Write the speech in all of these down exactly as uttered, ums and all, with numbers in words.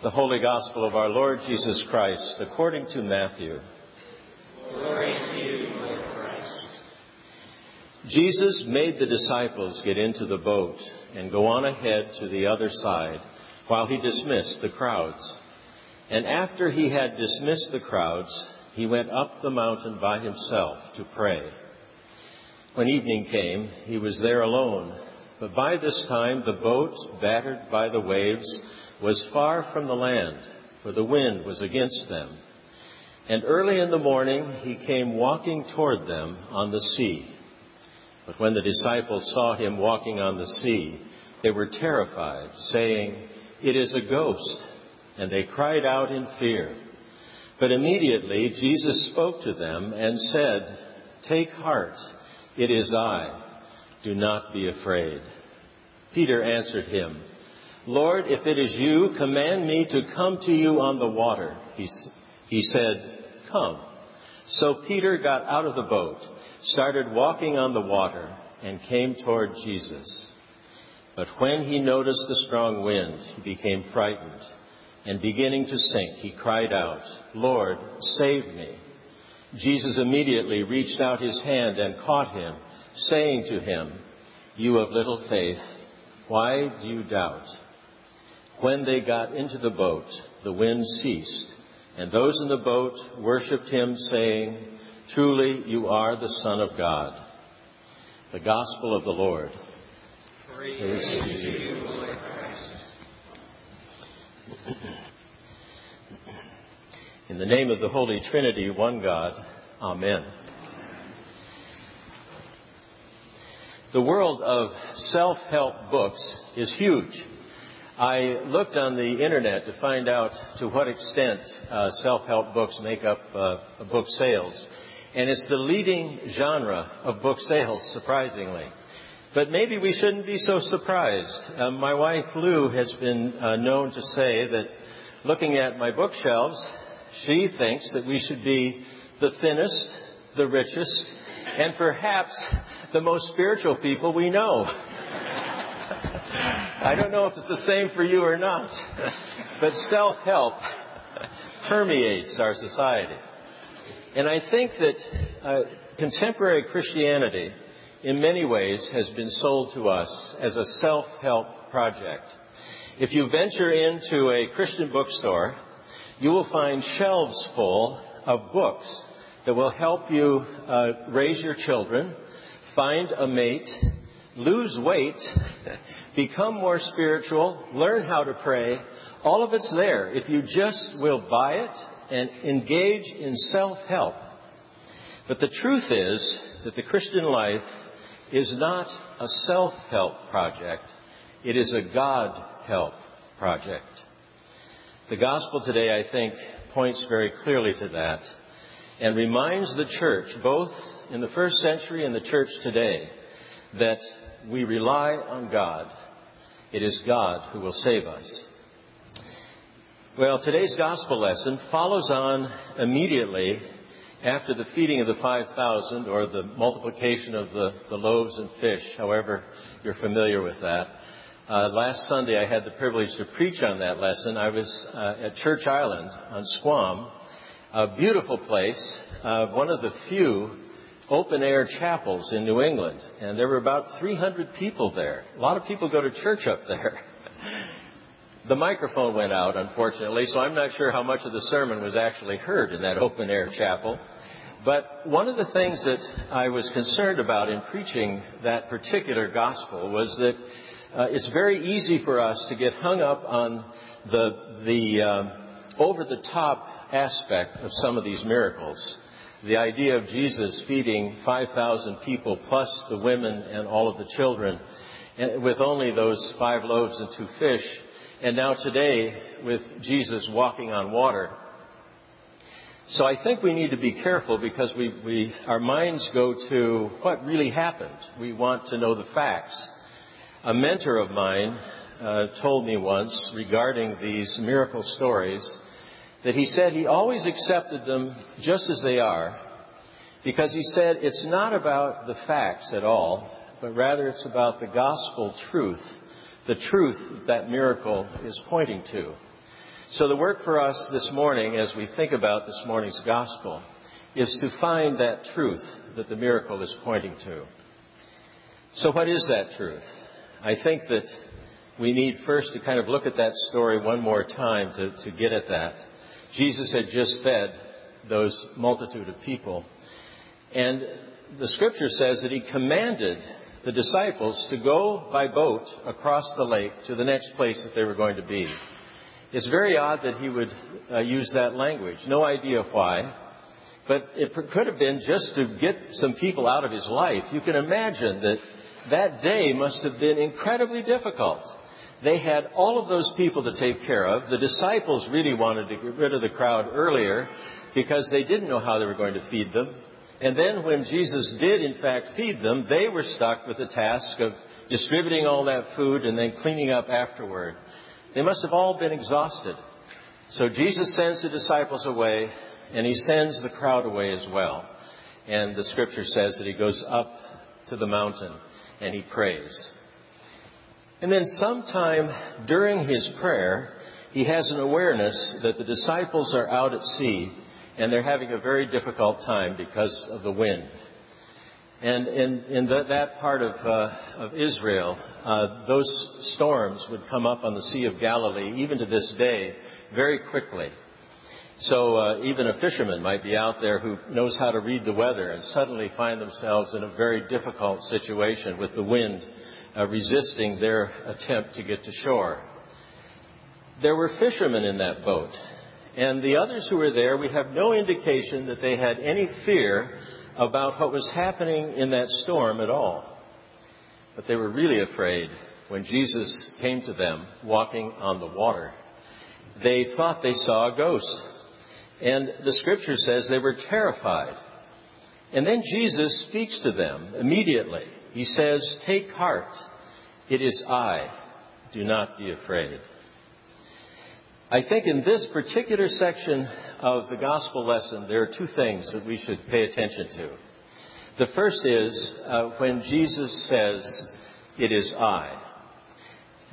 The Holy Gospel of our Lord Jesus Christ, according to Matthew. Glory to you, Lord Christ. Jesus made the disciples get into the boat and go on ahead to the other side while he dismissed the crowds. And after he had dismissed the crowds, he went up the mountain by himself to pray. When evening came, he was there alone. But by this time, the boat, battered by the waves, was far from the land, for the wind was against them. And early in the morning, he came walking toward them on the sea. But when the disciples saw him walking on the sea, they were terrified, saying, "It is a ghost." And they cried out in fear. But immediately Jesus spoke to them and said, "Take heart, it is I. Do not be afraid." Peter answered him, "Lord, if it is you, command me to come to you on the water." He, he said, "Come." So Peter got out of the boat, started walking on the water, and came toward Jesus. But when he noticed the strong wind, he became frightened, and beginning to sink, he cried out, "Lord, save me." Jesus immediately reached out his hand and caught him, saying to him, "You of little faith, why do you doubt?" When they got into the boat, the wind ceased, and those in the boat worshipped him, saying, "Truly you are the Son of God." The Gospel of the Lord. Praise, Praise to you, Lord Christ. In the name of the Holy Trinity, one God, amen. The world of self-help books is huge. I looked on the internet to find out to what extent uh, self-help books make up uh, book sales. And it's the leading genre of book sales, surprisingly. But maybe we shouldn't be so surprised. Uh, my wife, Lou, has been uh, known to say that looking at my bookshelves, she thinks that we should be the thinnest, the richest, and perhaps the most spiritual people we know. I don't know if it's the same for you or not, but self-help permeates our society. And I think that uh, contemporary Christianity, in many ways, has been sold to us as a self-help project. If you venture into a Christian bookstore, you will find shelves full of books that will help you uh, raise your children, find a mate, lose weight, become more spiritual, learn how to pray. All of it's there if you just will buy it and engage in self-help. But the truth is that the Christian life is not a self-help project. It is a God-help project. The gospel today, I think, points very clearly to that and reminds the church, both in the first century and the church today, that we rely on God. It is God who will save us. Well, today's gospel lesson follows on immediately after the feeding of the five thousand, or the multiplication of the, the loaves and fish, however you're familiar with that. Uh, last Sunday, I had the privilege to preach on that lesson. I was uh, at Church Island on Squam, a beautiful place, uh, one of the few open-air chapels in New England, and there were about three hundred people there. A lot of people go to church up there. The microphone went out, unfortunately, so I'm not sure how much of the sermon was actually heard in that open-air chapel. But one of the things that I was concerned about in preaching that particular gospel was that uh, it's very easy for us to get hung up on the, the um, over-the-top aspect of some of these miracles. The idea of Jesus feeding five thousand people, plus the women and all of the children, and with only those five loaves and two fish. And now today, with Jesus walking on water. So I think we need to be careful, because we, we our minds go to what really happened. We want to know the facts. A mentor of mine uh, told me once regarding these miracle stories that he said he always accepted them just as they are, because he said it's not about the facts at all, but rather it's about the gospel truth, the truth that that miracle is pointing to. So the work for us this morning, as we think about this morning's gospel, is to find that truth that the miracle is pointing to. So what is that truth? I think that we need first to kind of look at that story one more time to, to get at that. Jesus had just fed those multitude of people. And the scripture says that he commanded the disciples to go by boat across the lake to the next place that they were going to be. It's very odd that he would uh, use that language. No idea why. But it could have been just to get some people out of his life. You can imagine that that day must have been incredibly difficult. They had all of those people to take care of. The disciples really wanted to get rid of the crowd earlier because they didn't know how they were going to feed them. And then when Jesus did, in fact, feed them, they were stuck with the task of distributing all that food and then cleaning up afterward. They must have all been exhausted. So Jesus sends the disciples away, and he sends the crowd away as well. And the scripture says that he goes up to the mountain and he prays. And then sometime during his prayer, he has an awareness that the disciples are out at sea and they're having a very difficult time because of the wind. And in, in the, that part of, uh, of Israel, uh, those storms would come up on the Sea of Galilee, even to this day, very quickly. So uh, even a fisherman might be out there who knows how to read the weather and suddenly find themselves in a very difficult situation with the wind uh, resisting their attempt to get to shore. There were fishermen in that boat. And the others who were there, we have no indication that they had any fear about what was happening in that storm at all. But they were really afraid when Jesus came to them walking on the water. They thought they saw a ghost. And the scripture says they were terrified. And then Jesus speaks to them immediately. He says, "Take heart, it is I. Do not be afraid." I think in this particular section of the gospel lesson, there are two things that we should pay attention to. The first is uh, when Jesus says, "It is I."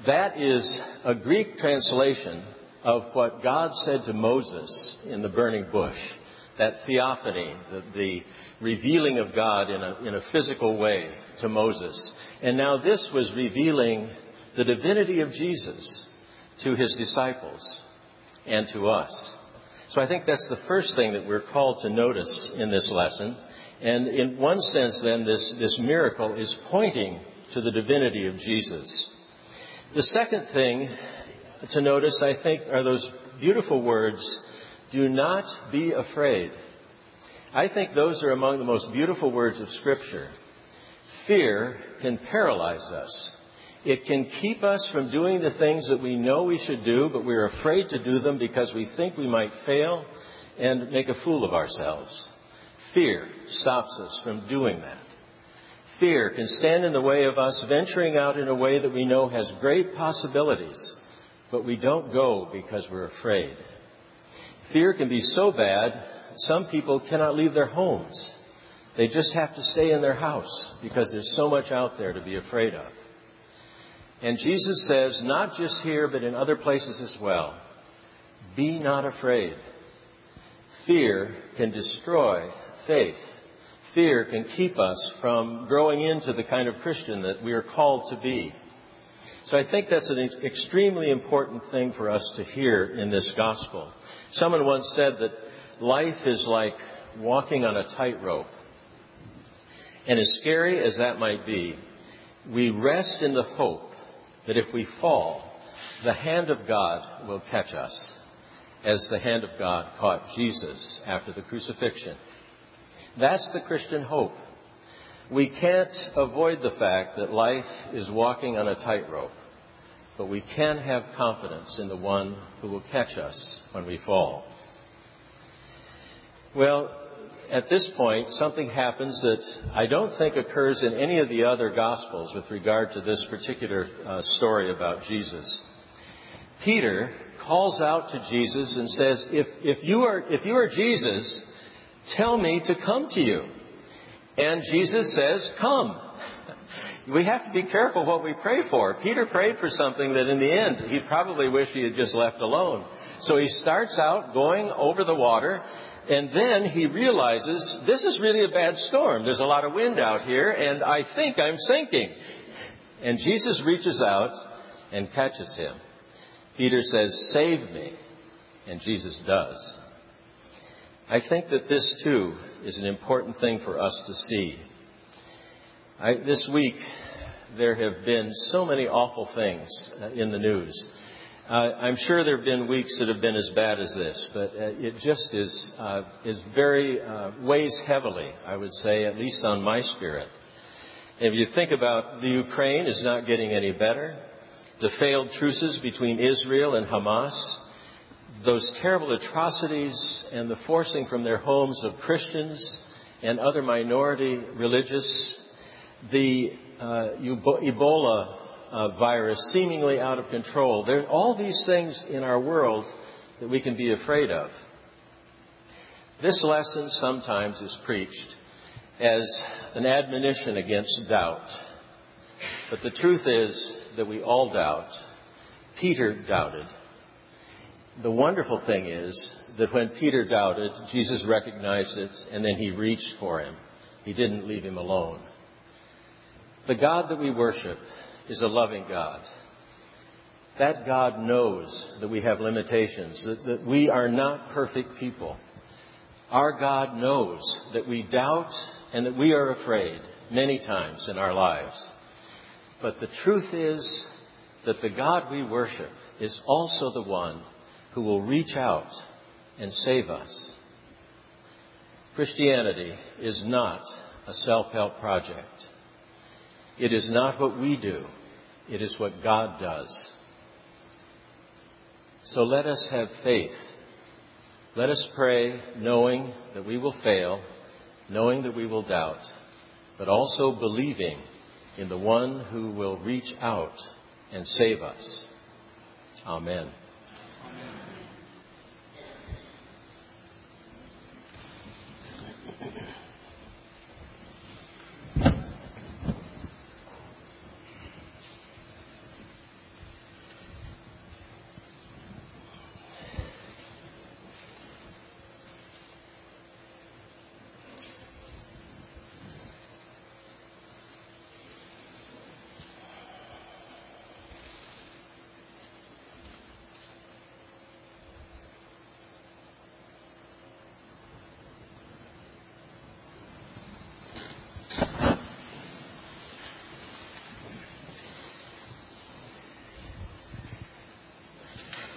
That is a Greek translation of what God said to Moses in the burning bush. That theophany, the, the revealing of God in a, in a physical way to Moses. And now this was revealing the divinity of Jesus to his disciples and to us. So I think that's the first thing that we're called to notice in this lesson. And in one sense, then, this, this miracle is pointing to the divinity of Jesus. The second thing to notice, I think, are those beautiful words, "Do not be afraid." I think those are among the most beautiful words of Scripture. Fear can paralyze us. It can keep us from doing the things that we know we should do, but we're afraid to do them because we think we might fail and make a fool of ourselves. Fear stops us from doing that. Fear can stand in the way of us venturing out in a way that we know has great possibilities, but we don't go because we're afraid. Fear can be so bad, some people cannot leave their homes. They just have to stay in their house because there's so much out there to be afraid of. And Jesus says, not just here, but in other places as well, be not afraid. Fear can destroy faith. Fear can keep us from growing into the kind of Christian that we are called to be. So I think that's an extremely important thing for us to hear in this gospel. Someone once said that life is like walking on a tightrope. And as scary as that might be, we rest in the hope that if we fall, the hand of God will catch us, as the hand of God caught Jesus after the crucifixion. That's the Christian hope. We can't avoid the fact that life is walking on a tightrope, but we can have confidence in the one who will catch us when we fall. Well, at this point, something happens that I don't think occurs in any of the other Gospels with regard to this particular uh, story about Jesus. Peter calls out to Jesus and says, if, if you are, if you are Jesus, tell me to come to you. And Jesus says, come. we have to be careful what we pray for. Peter prayed for something that in the end he probably wished he had just left alone. So he starts out going over the water, and then he realizes this is really a bad storm. There's a lot of wind out here, and I think I'm sinking. And Jesus reaches out and catches him. Peter says, "Save me." And Jesus does. I think that this, too, is an important thing for us to see. I, this week, there have been so many awful things uh, in the news. Uh, I'm sure there have been weeks that have been as bad as this, but uh, it just is, uh, is very, uh, weighs heavily, I would say, at least on my spirit. If you think about the Ukraine is not getting any better, the failed truces between Israel and Hamas, those terrible atrocities and the forcing from their homes of Christians and other minority religious, the uh, Ebola uh, virus seemingly out of control. There are all these things in our world that we can be afraid of. This lesson sometimes is preached as an admonition against doubt. But the truth is that we all doubt. Peter doubted. The wonderful thing is that when Peter doubted, Jesus recognized it, and then he reached for him. He didn't leave him alone. The God that we worship is a loving God. That God knows that we have limitations, that, that we are not perfect people. Our God knows that we doubt and that we are afraid many times in our lives. But the truth is that the God we worship is also the one who will reach out and save us. Christianity is not a self-help project. It is not what we do. It is what God does. So let us have faith. Let us pray knowing that we will fail, knowing that we will doubt, but also believing in the one who will reach out and save us. Amen. Amen.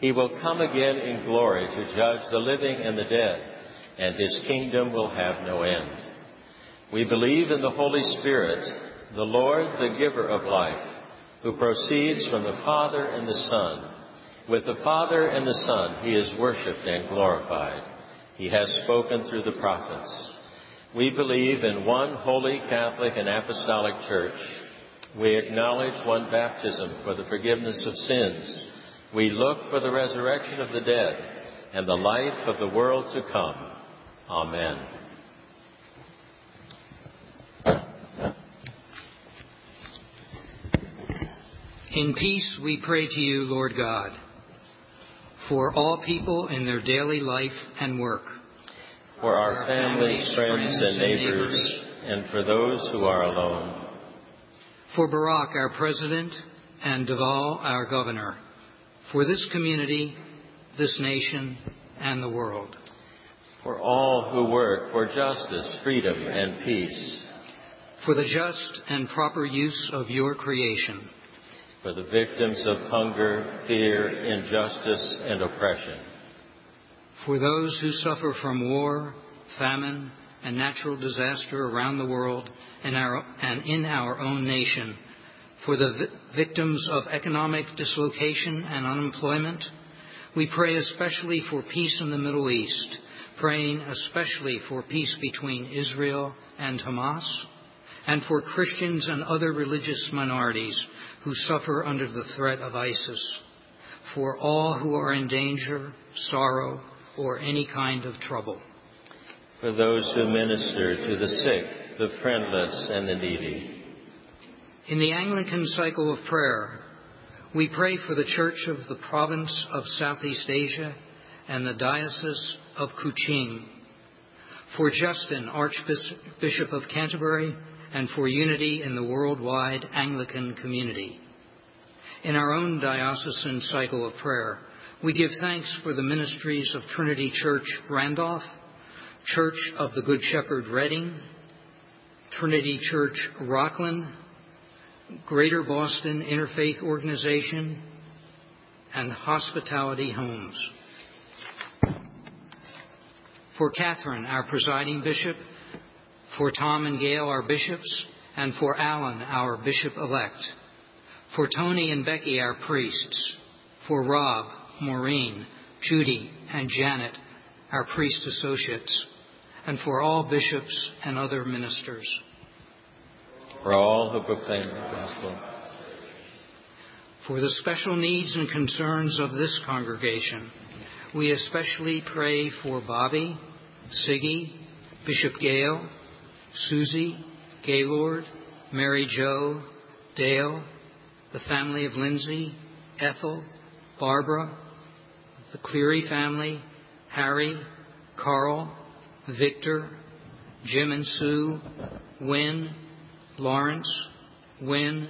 He will come again in glory to judge the living and the dead, and his kingdom will have no end. We believe in the Holy Spirit, the Lord, the giver of life, who proceeds from the Father and the Son. With the Father and the Son, he is worshipped and glorified. He has spoken through the prophets. We believe in one holy Catholic and apostolic church. We acknowledge one baptism for the forgiveness of sins. We look for the resurrection of the dead and the life of the world to come. Amen. In peace we pray to you, Lord God, for all people in their daily life and work, for our families, friends, and neighbors, and for those who are alone, for Barack, our president, and Duval, our governor, for this community, this nation, and the world. For all who work for justice, freedom, and peace. For the just and proper use of your creation. For the victims of hunger, fear, injustice, and oppression. For those who suffer from war, famine, and natural disaster around the world and, our, and in our own nation. For the vi- victims of economic dislocation and unemployment, we pray especially for peace in the Middle East, praying especially for peace between Israel and Hamas, and for Christians and other religious minorities who suffer under the threat of ISIS, for all who are in danger, sorrow, or any kind of trouble. For those who minister to the sick, the friendless, and the needy. In the Anglican cycle of prayer, we pray for the Church of the Province of Southeast Asia and the Diocese of Kuching, for Justin, Archbishop of Canterbury, and for unity in the worldwide Anglican community. In our own diocesan cycle of prayer, we give thanks for the ministries of Trinity Church Randolph, Church of the Good Shepherd Reading, Trinity Church Rockland, Greater Boston Interfaith Organization, and Hospitality Homes. For Catherine, our presiding bishop, for Tom and Gail, our bishops, and for Alan, our bishop-elect, for Tony and Becky, our priests, for Rob, Maureen, Judy, and Janet, our priest associates, and for all bishops and other ministers. For all who proclaim the gospel. For the special needs and concerns of this congregation, we especially pray for Bobby, Siggy, Bishop Gail, Susie, Gaylord, Mary Jo, Dale, the family of Lindsay, Ethel, Barbara, the Cleary family, Harry, Carl, Victor, Jim and Sue, Wynn, Lawrence, Wynn,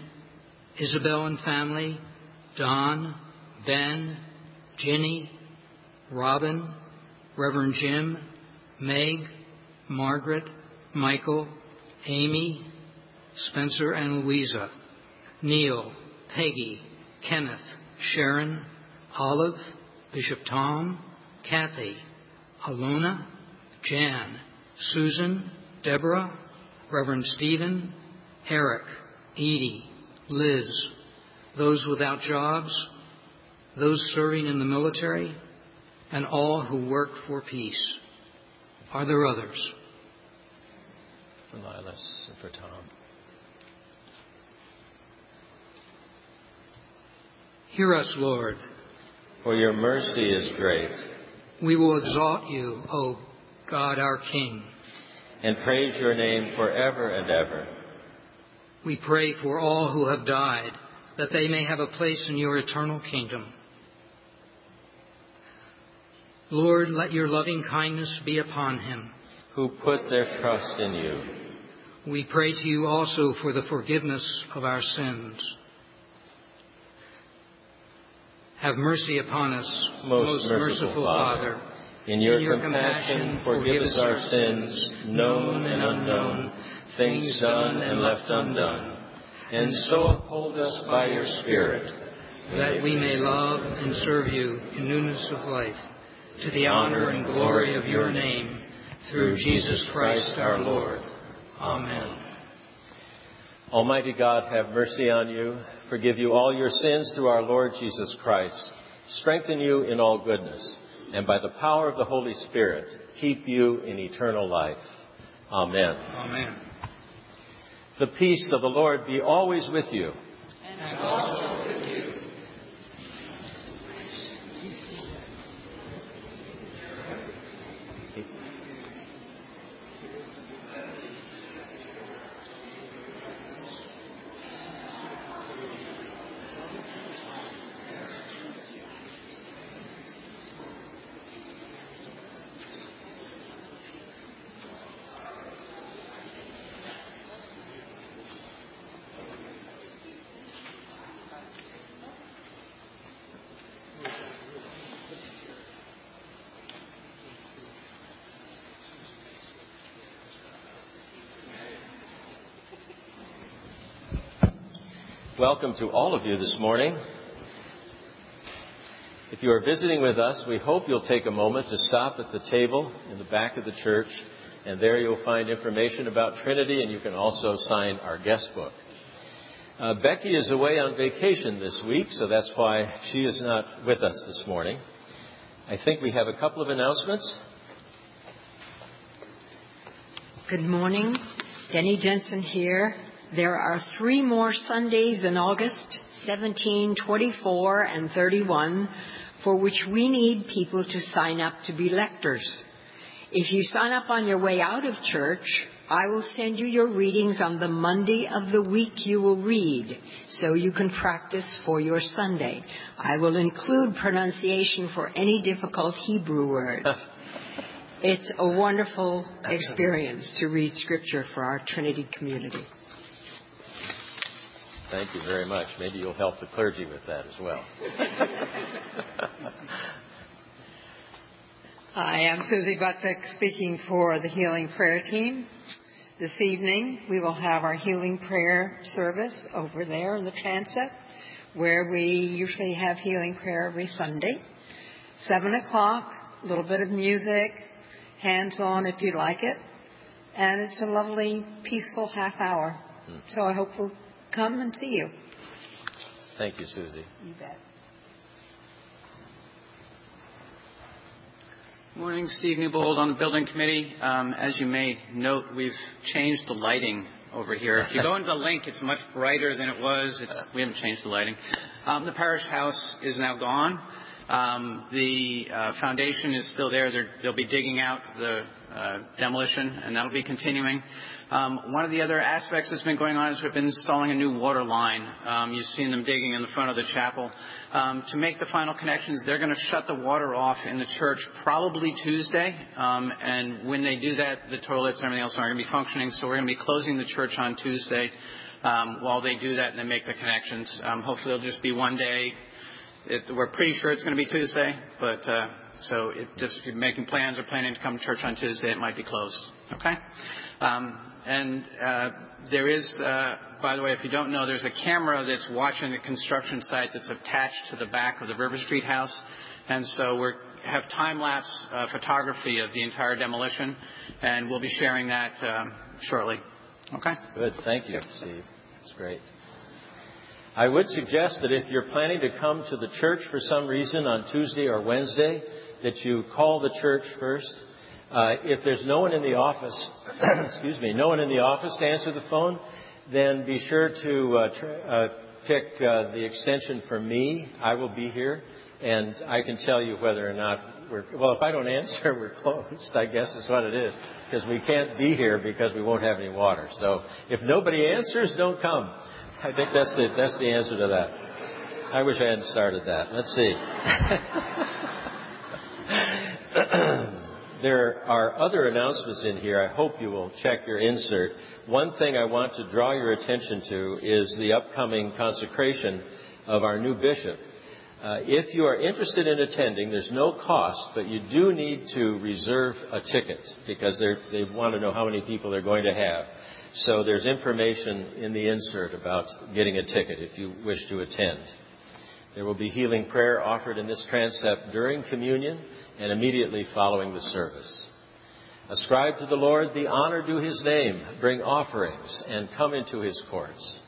Isabel and family, Don, Ben, Ginny, Robin, Reverend Jim, Meg, Margaret, Michael, Amy, Spencer and Louisa, Neil, Peggy, Kenneth, Sharon, Olive, Bishop Tom, Kathy, Alona, Jan, Susan, Deborah, Reverend Stephen, Eric, Edie, Liz, those without jobs, those serving in the military, and all who work for peace. Are there others? For Lilas and for Tom. Hear us, Lord. For your mercy is great. We will exalt you, O God, our King. And praise your name forever and ever. We pray for all who have died, that they may have a place in your eternal kingdom. Lord, let your loving kindness be upon him who put their trust in you. We pray to you also for the forgiveness of our sins. Have mercy upon us, most, most merciful, merciful Father. In your, in your compassion, compassion forgive us our sins, known and unknown, things done and left undone, and so uphold us by your Spirit, that we may love and serve you in newness of life, to the honor and glory of your name, through Jesus Christ our Lord. Amen. Almighty God, have mercy on you, forgive you all your sins through our Lord Jesus Christ, strengthen you in all goodness, and by the power of the Holy Spirit, keep you in eternal life. Amen. Amen. The peace of the Lord be always with you. And also with you. Welcome to all of you this morning. If you are visiting with us, we hope you'll take a moment to stop at the table in the back of the church, and there you'll find information about Trinity, and you can also sign our guest book. Uh, Becky is away on vacation this week, so that's why she is not with us this morning. I think we have a couple of announcements. Good morning. Denny Jensen here. There are three more Sundays in August, seventeen, twenty-four, and thirty-one, for which we need people to sign up to be lectors. If you sign up on your way out of church, I will send you your readings on the Monday of the week you will read, so you can practice for your Sunday. I will include pronunciation for any difficult Hebrew words. It's a wonderful experience to read Scripture for our Trinity community. Thank you very much. Maybe you'll help the clergy with that as well. Hi, I'm Susie Buttrick speaking for the Healing Prayer Team. This evening we will have our Healing Prayer service over there in the transept, where we usually have Healing Prayer every Sunday. seven o'clock, a little bit of music, hands-on if you like it. And it's a lovely, peaceful half hour. Hmm. So I hope we'll come and see you. Thank you, Susie. You bet. Morning, Steve Newbold on the building committee. Um, as you may note, we've changed the lighting over here. If you go into the link, it's much brighter than it was. It's, we haven't changed the lighting. Um, the parish house is now gone. Um, the uh, foundation is still there. They're, they'll be digging out the uh, demolition, and that'll be continuing. Um, one of the other aspects that's been going on is we've been installing a new water line. Um, you've seen them digging in the front of the chapel. Um, to make the final connections, they're going to shut the water off in the church probably Tuesday. Um, and when they do that, the toilets and everything else aren't going to be functioning. So we're going to be closing the church on Tuesday um, while they do that and they make the connections. Um, hopefully it'll just be one day. It, we're pretty sure it's going to be Tuesday. But uh, so it just, if you're making plans or planning to come to church on Tuesday, it might be closed. Okay? Um, And uh, there is, uh, by the way, if you don't know, there's a camera that's watching the construction site that's attached to the back of the River Street house. And so we have time-lapse uh, photography of the entire demolition, and we'll be sharing that um, shortly. Okay? Good. Thank you, Steve. That's great. I would suggest that if you're planning to come to the church for some reason on Tuesday or Wednesday, that you call the church first. Uh, if there's no one in the office, excuse me, no one in the office to answer the phone, then be sure to uh, tr- uh, pick uh, the extension for me. I will be here, and I can tell you whether or not we're, well, if I don't answer, we're closed, I guess is what it is, because we can't be here because we won't have any water. So if nobody answers, don't come. I think that's the, that's the answer to that. I wish I hadn't started that. Let's see. There are other announcements in here. I hope you will check your insert. One thing I want to draw your attention to is the upcoming consecration of our new bishop. Uh, if you are interested in attending, there's no cost, but you do need to reserve a ticket because they want to know how many people they're going to have. So there's information in the insert about getting a ticket if you wish to attend. There will be healing prayer offered in this transept during communion and immediately following the service. Ascribe to the Lord the honor due his name. Bring offerings and come into his courts.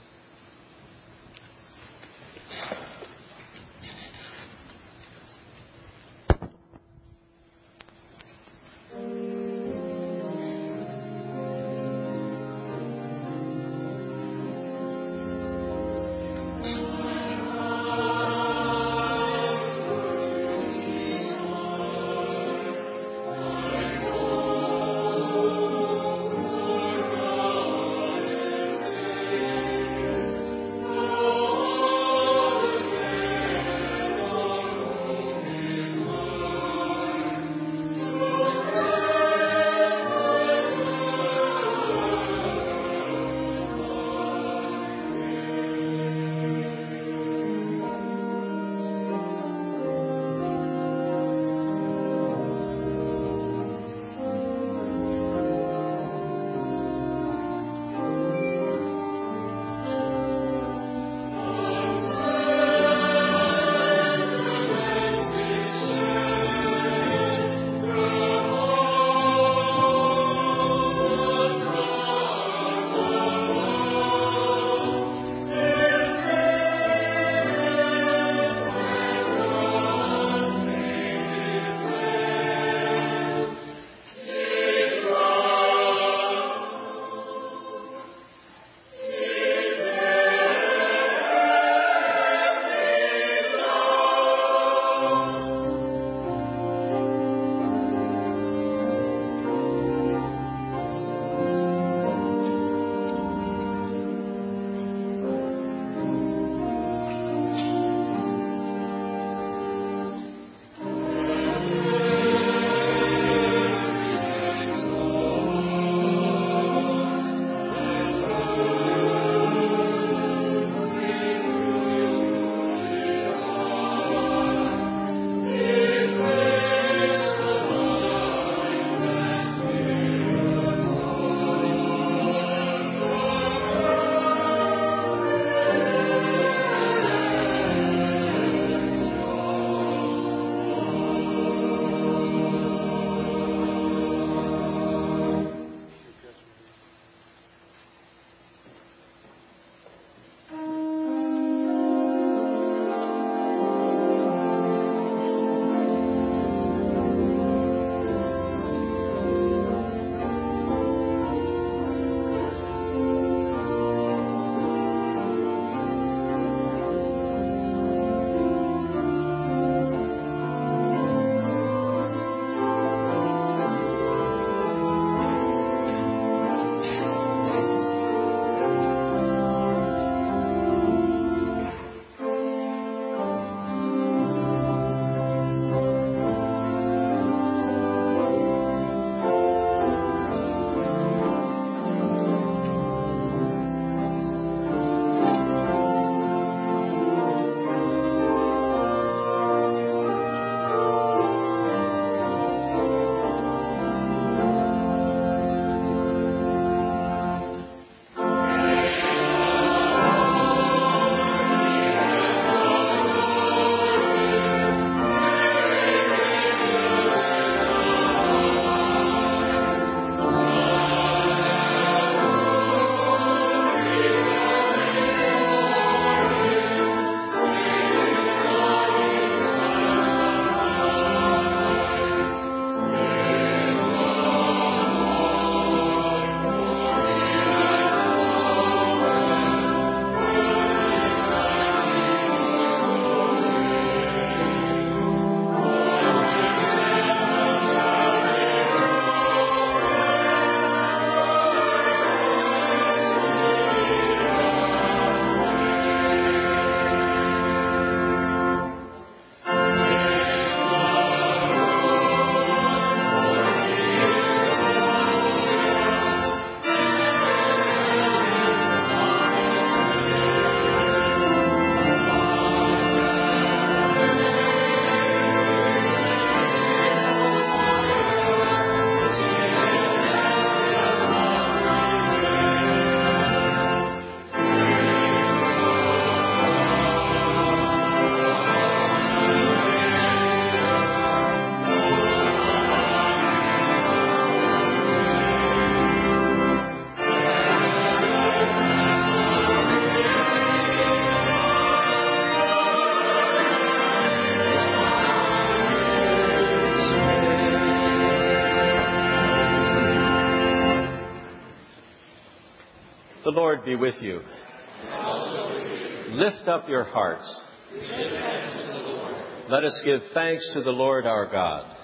The Lord be with you. And also with you. Lift up your hearts. We give thanks to the Lord. Let us give thanks to the Lord our God.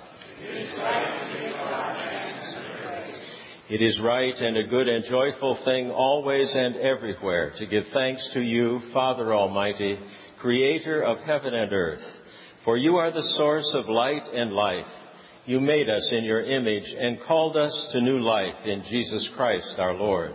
It is right to give our thanks and praise. It is right and a good and joyful thing always and everywhere to give thanks to you, Father Almighty, Creator of heaven and earth. For you are the source of light and life. You made us in your image and called us to new life in Jesus Christ our Lord.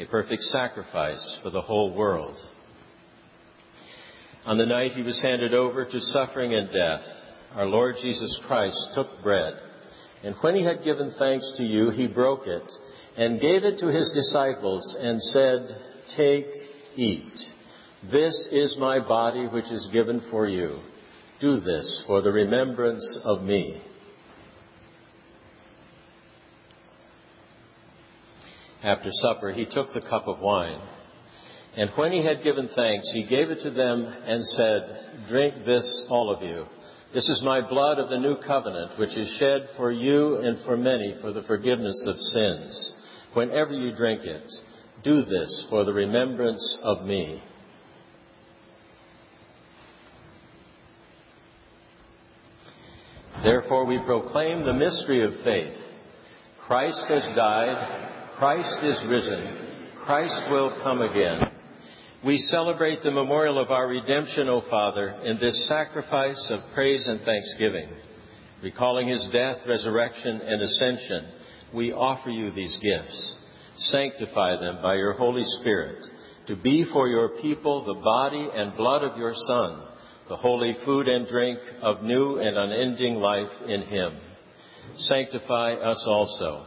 a perfect sacrifice for the whole world. On the night he was handed over to suffering and death, our Lord Jesus Christ took bread, and when he had given thanks to you, he broke it and gave it to his disciples and said, "Take, eat. This is my body which is given for you. Do this for the remembrance of me." After supper, he took the cup of wine, and when he had given thanks, he gave it to them and said, "Drink this, all of you. This is my blood of the new covenant, which is shed for you and for many for the forgiveness of sins. Whenever you drink it, do this for the remembrance of me." Therefore, we proclaim the mystery of faith. Christ has died. Christ is risen. Christ will come again. We celebrate the memorial of our redemption, O Father, in this sacrifice of praise and thanksgiving. Recalling his death, resurrection, and ascension, we offer you these gifts. Sanctify them by your Holy Spirit to be for your people the body and blood of your Son, the holy food and drink of new and unending life in him. Sanctify us also,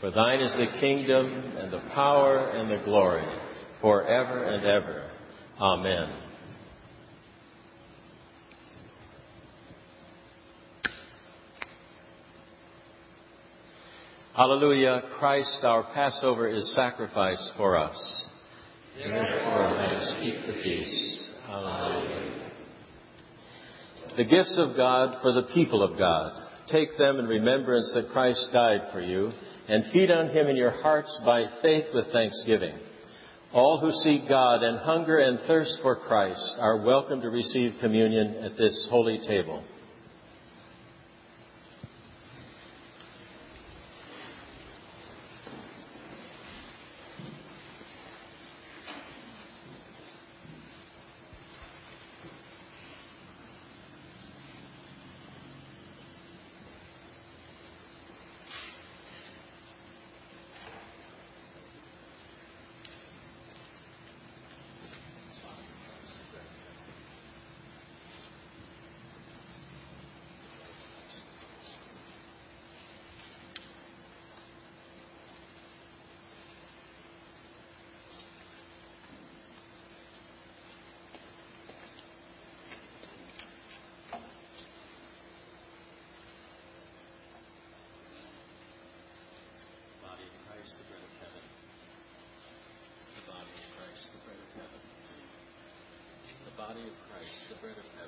For thine is the kingdom, and the power, and the glory, forever and ever. Amen." Hallelujah, Christ, our Passover, is sacrificed for us. Therefore, let us keep the feast. Hallelujah. The gifts of God for the people of God. Take them in remembrance that Christ died for you, and feed on him in your hearts by faith with thanksgiving. All who seek God and hunger and thirst for Christ are welcome to receive communion at this holy table. body of Christ, the bread of heaven.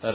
Let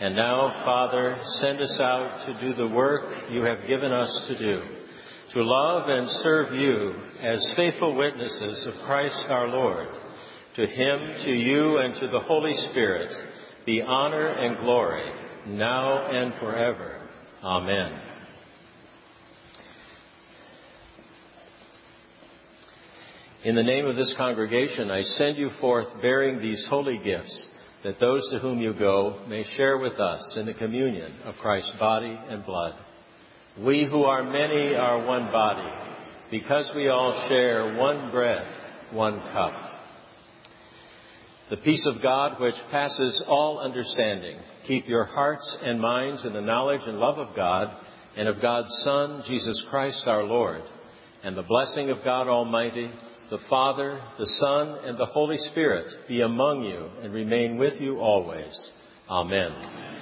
And now, Father, send us out to do the work you have given us to do, to love and serve you as faithful witnesses of Christ our Lord. To him, to you, and to the Holy Spirit be honor and glory, now and forever. Amen. In the name of this congregation, I send you forth bearing these holy gifts, that those to whom you go may share with us in the communion of Christ's body and blood. We who are many are one body, because we all share one bread, one cup. The peace of God, which passes all understanding, keep your hearts and minds in the knowledge and love of God and of God's Son, Jesus Christ our Lord, and the blessing of God Almighty, the Father, the Son, and the Holy Spirit be among you and remain with you always. Amen. Amen.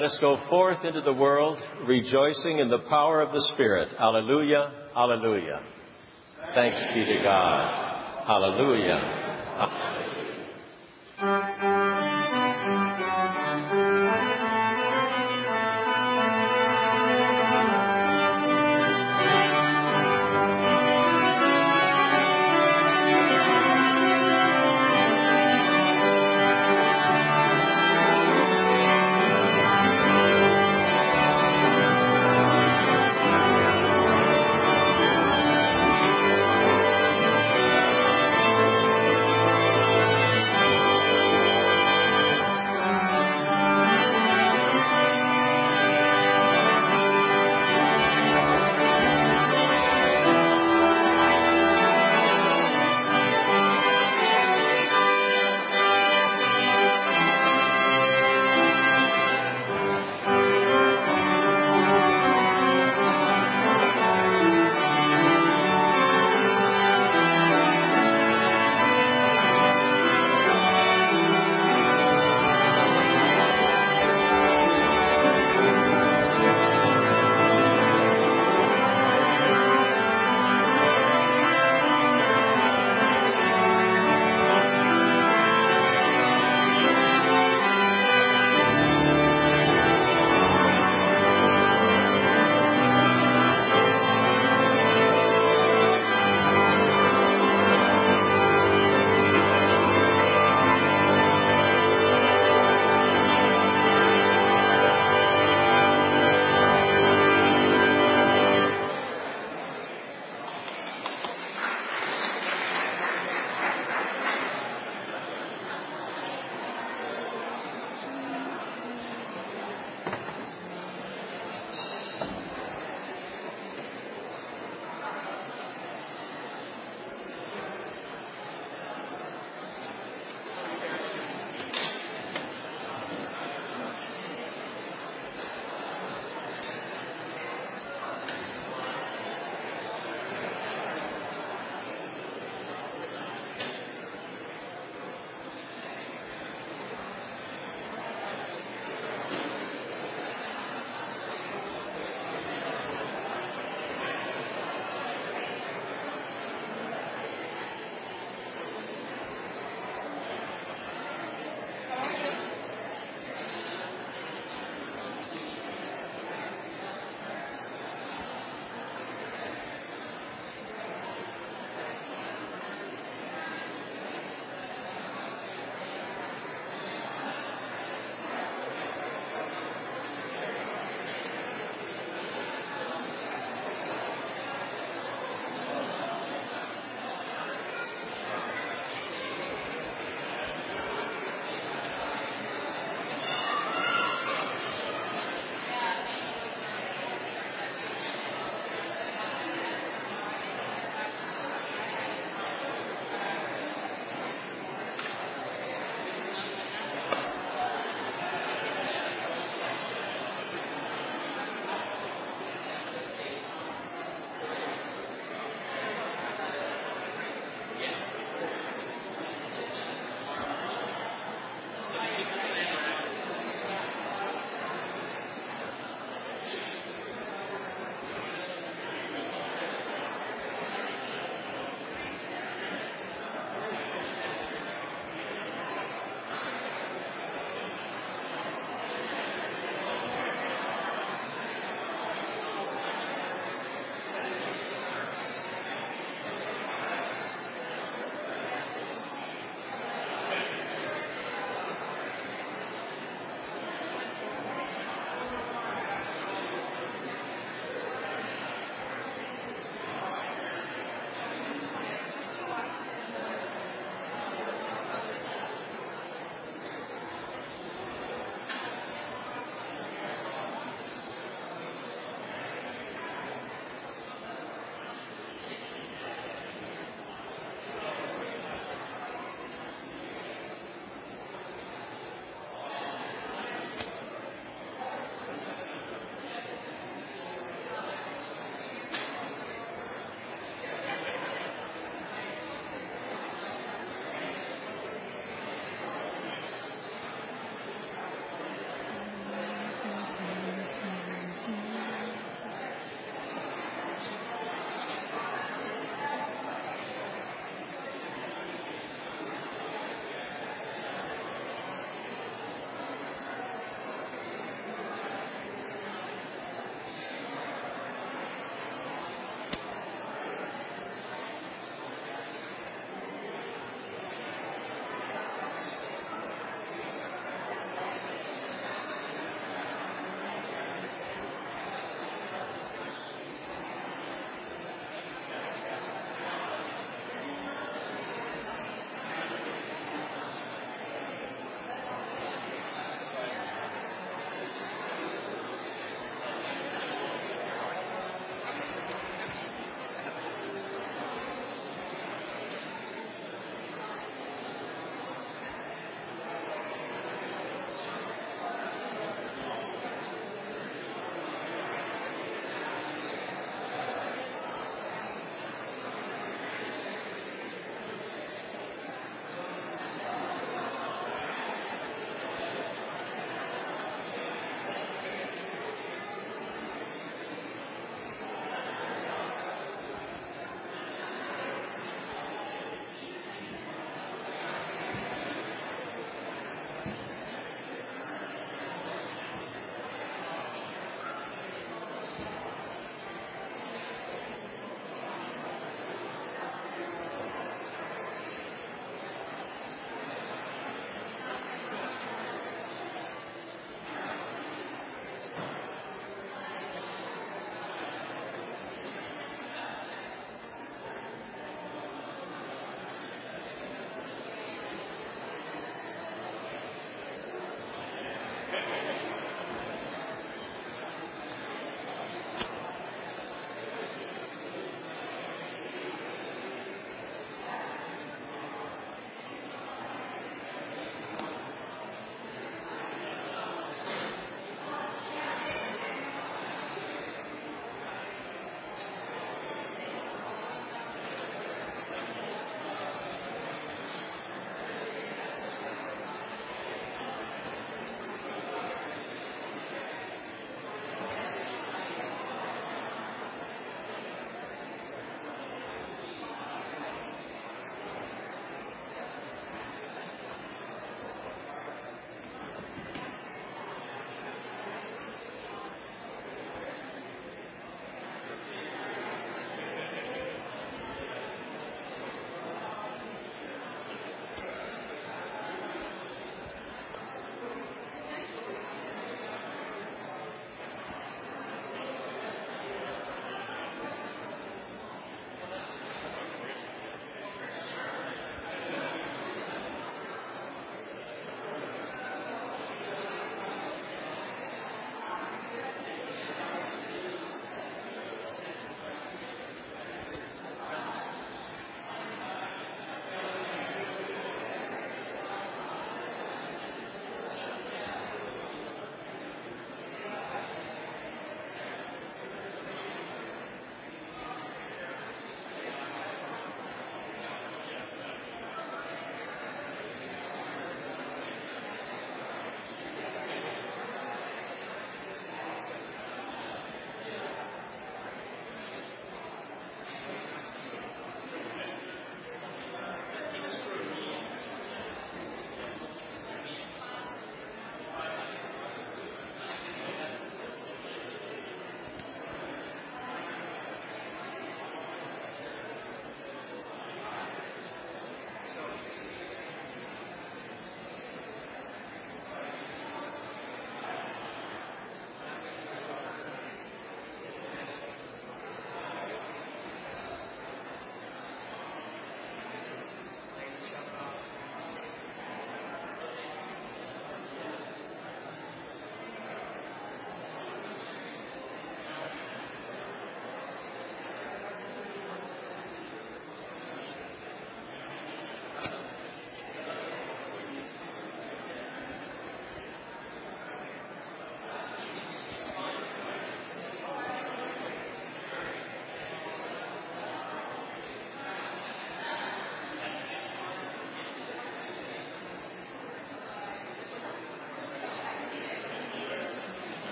let us go forth into the world, rejoicing in the power of the Spirit. Alleluia, alleluia. Thanks be to God. Alleluia.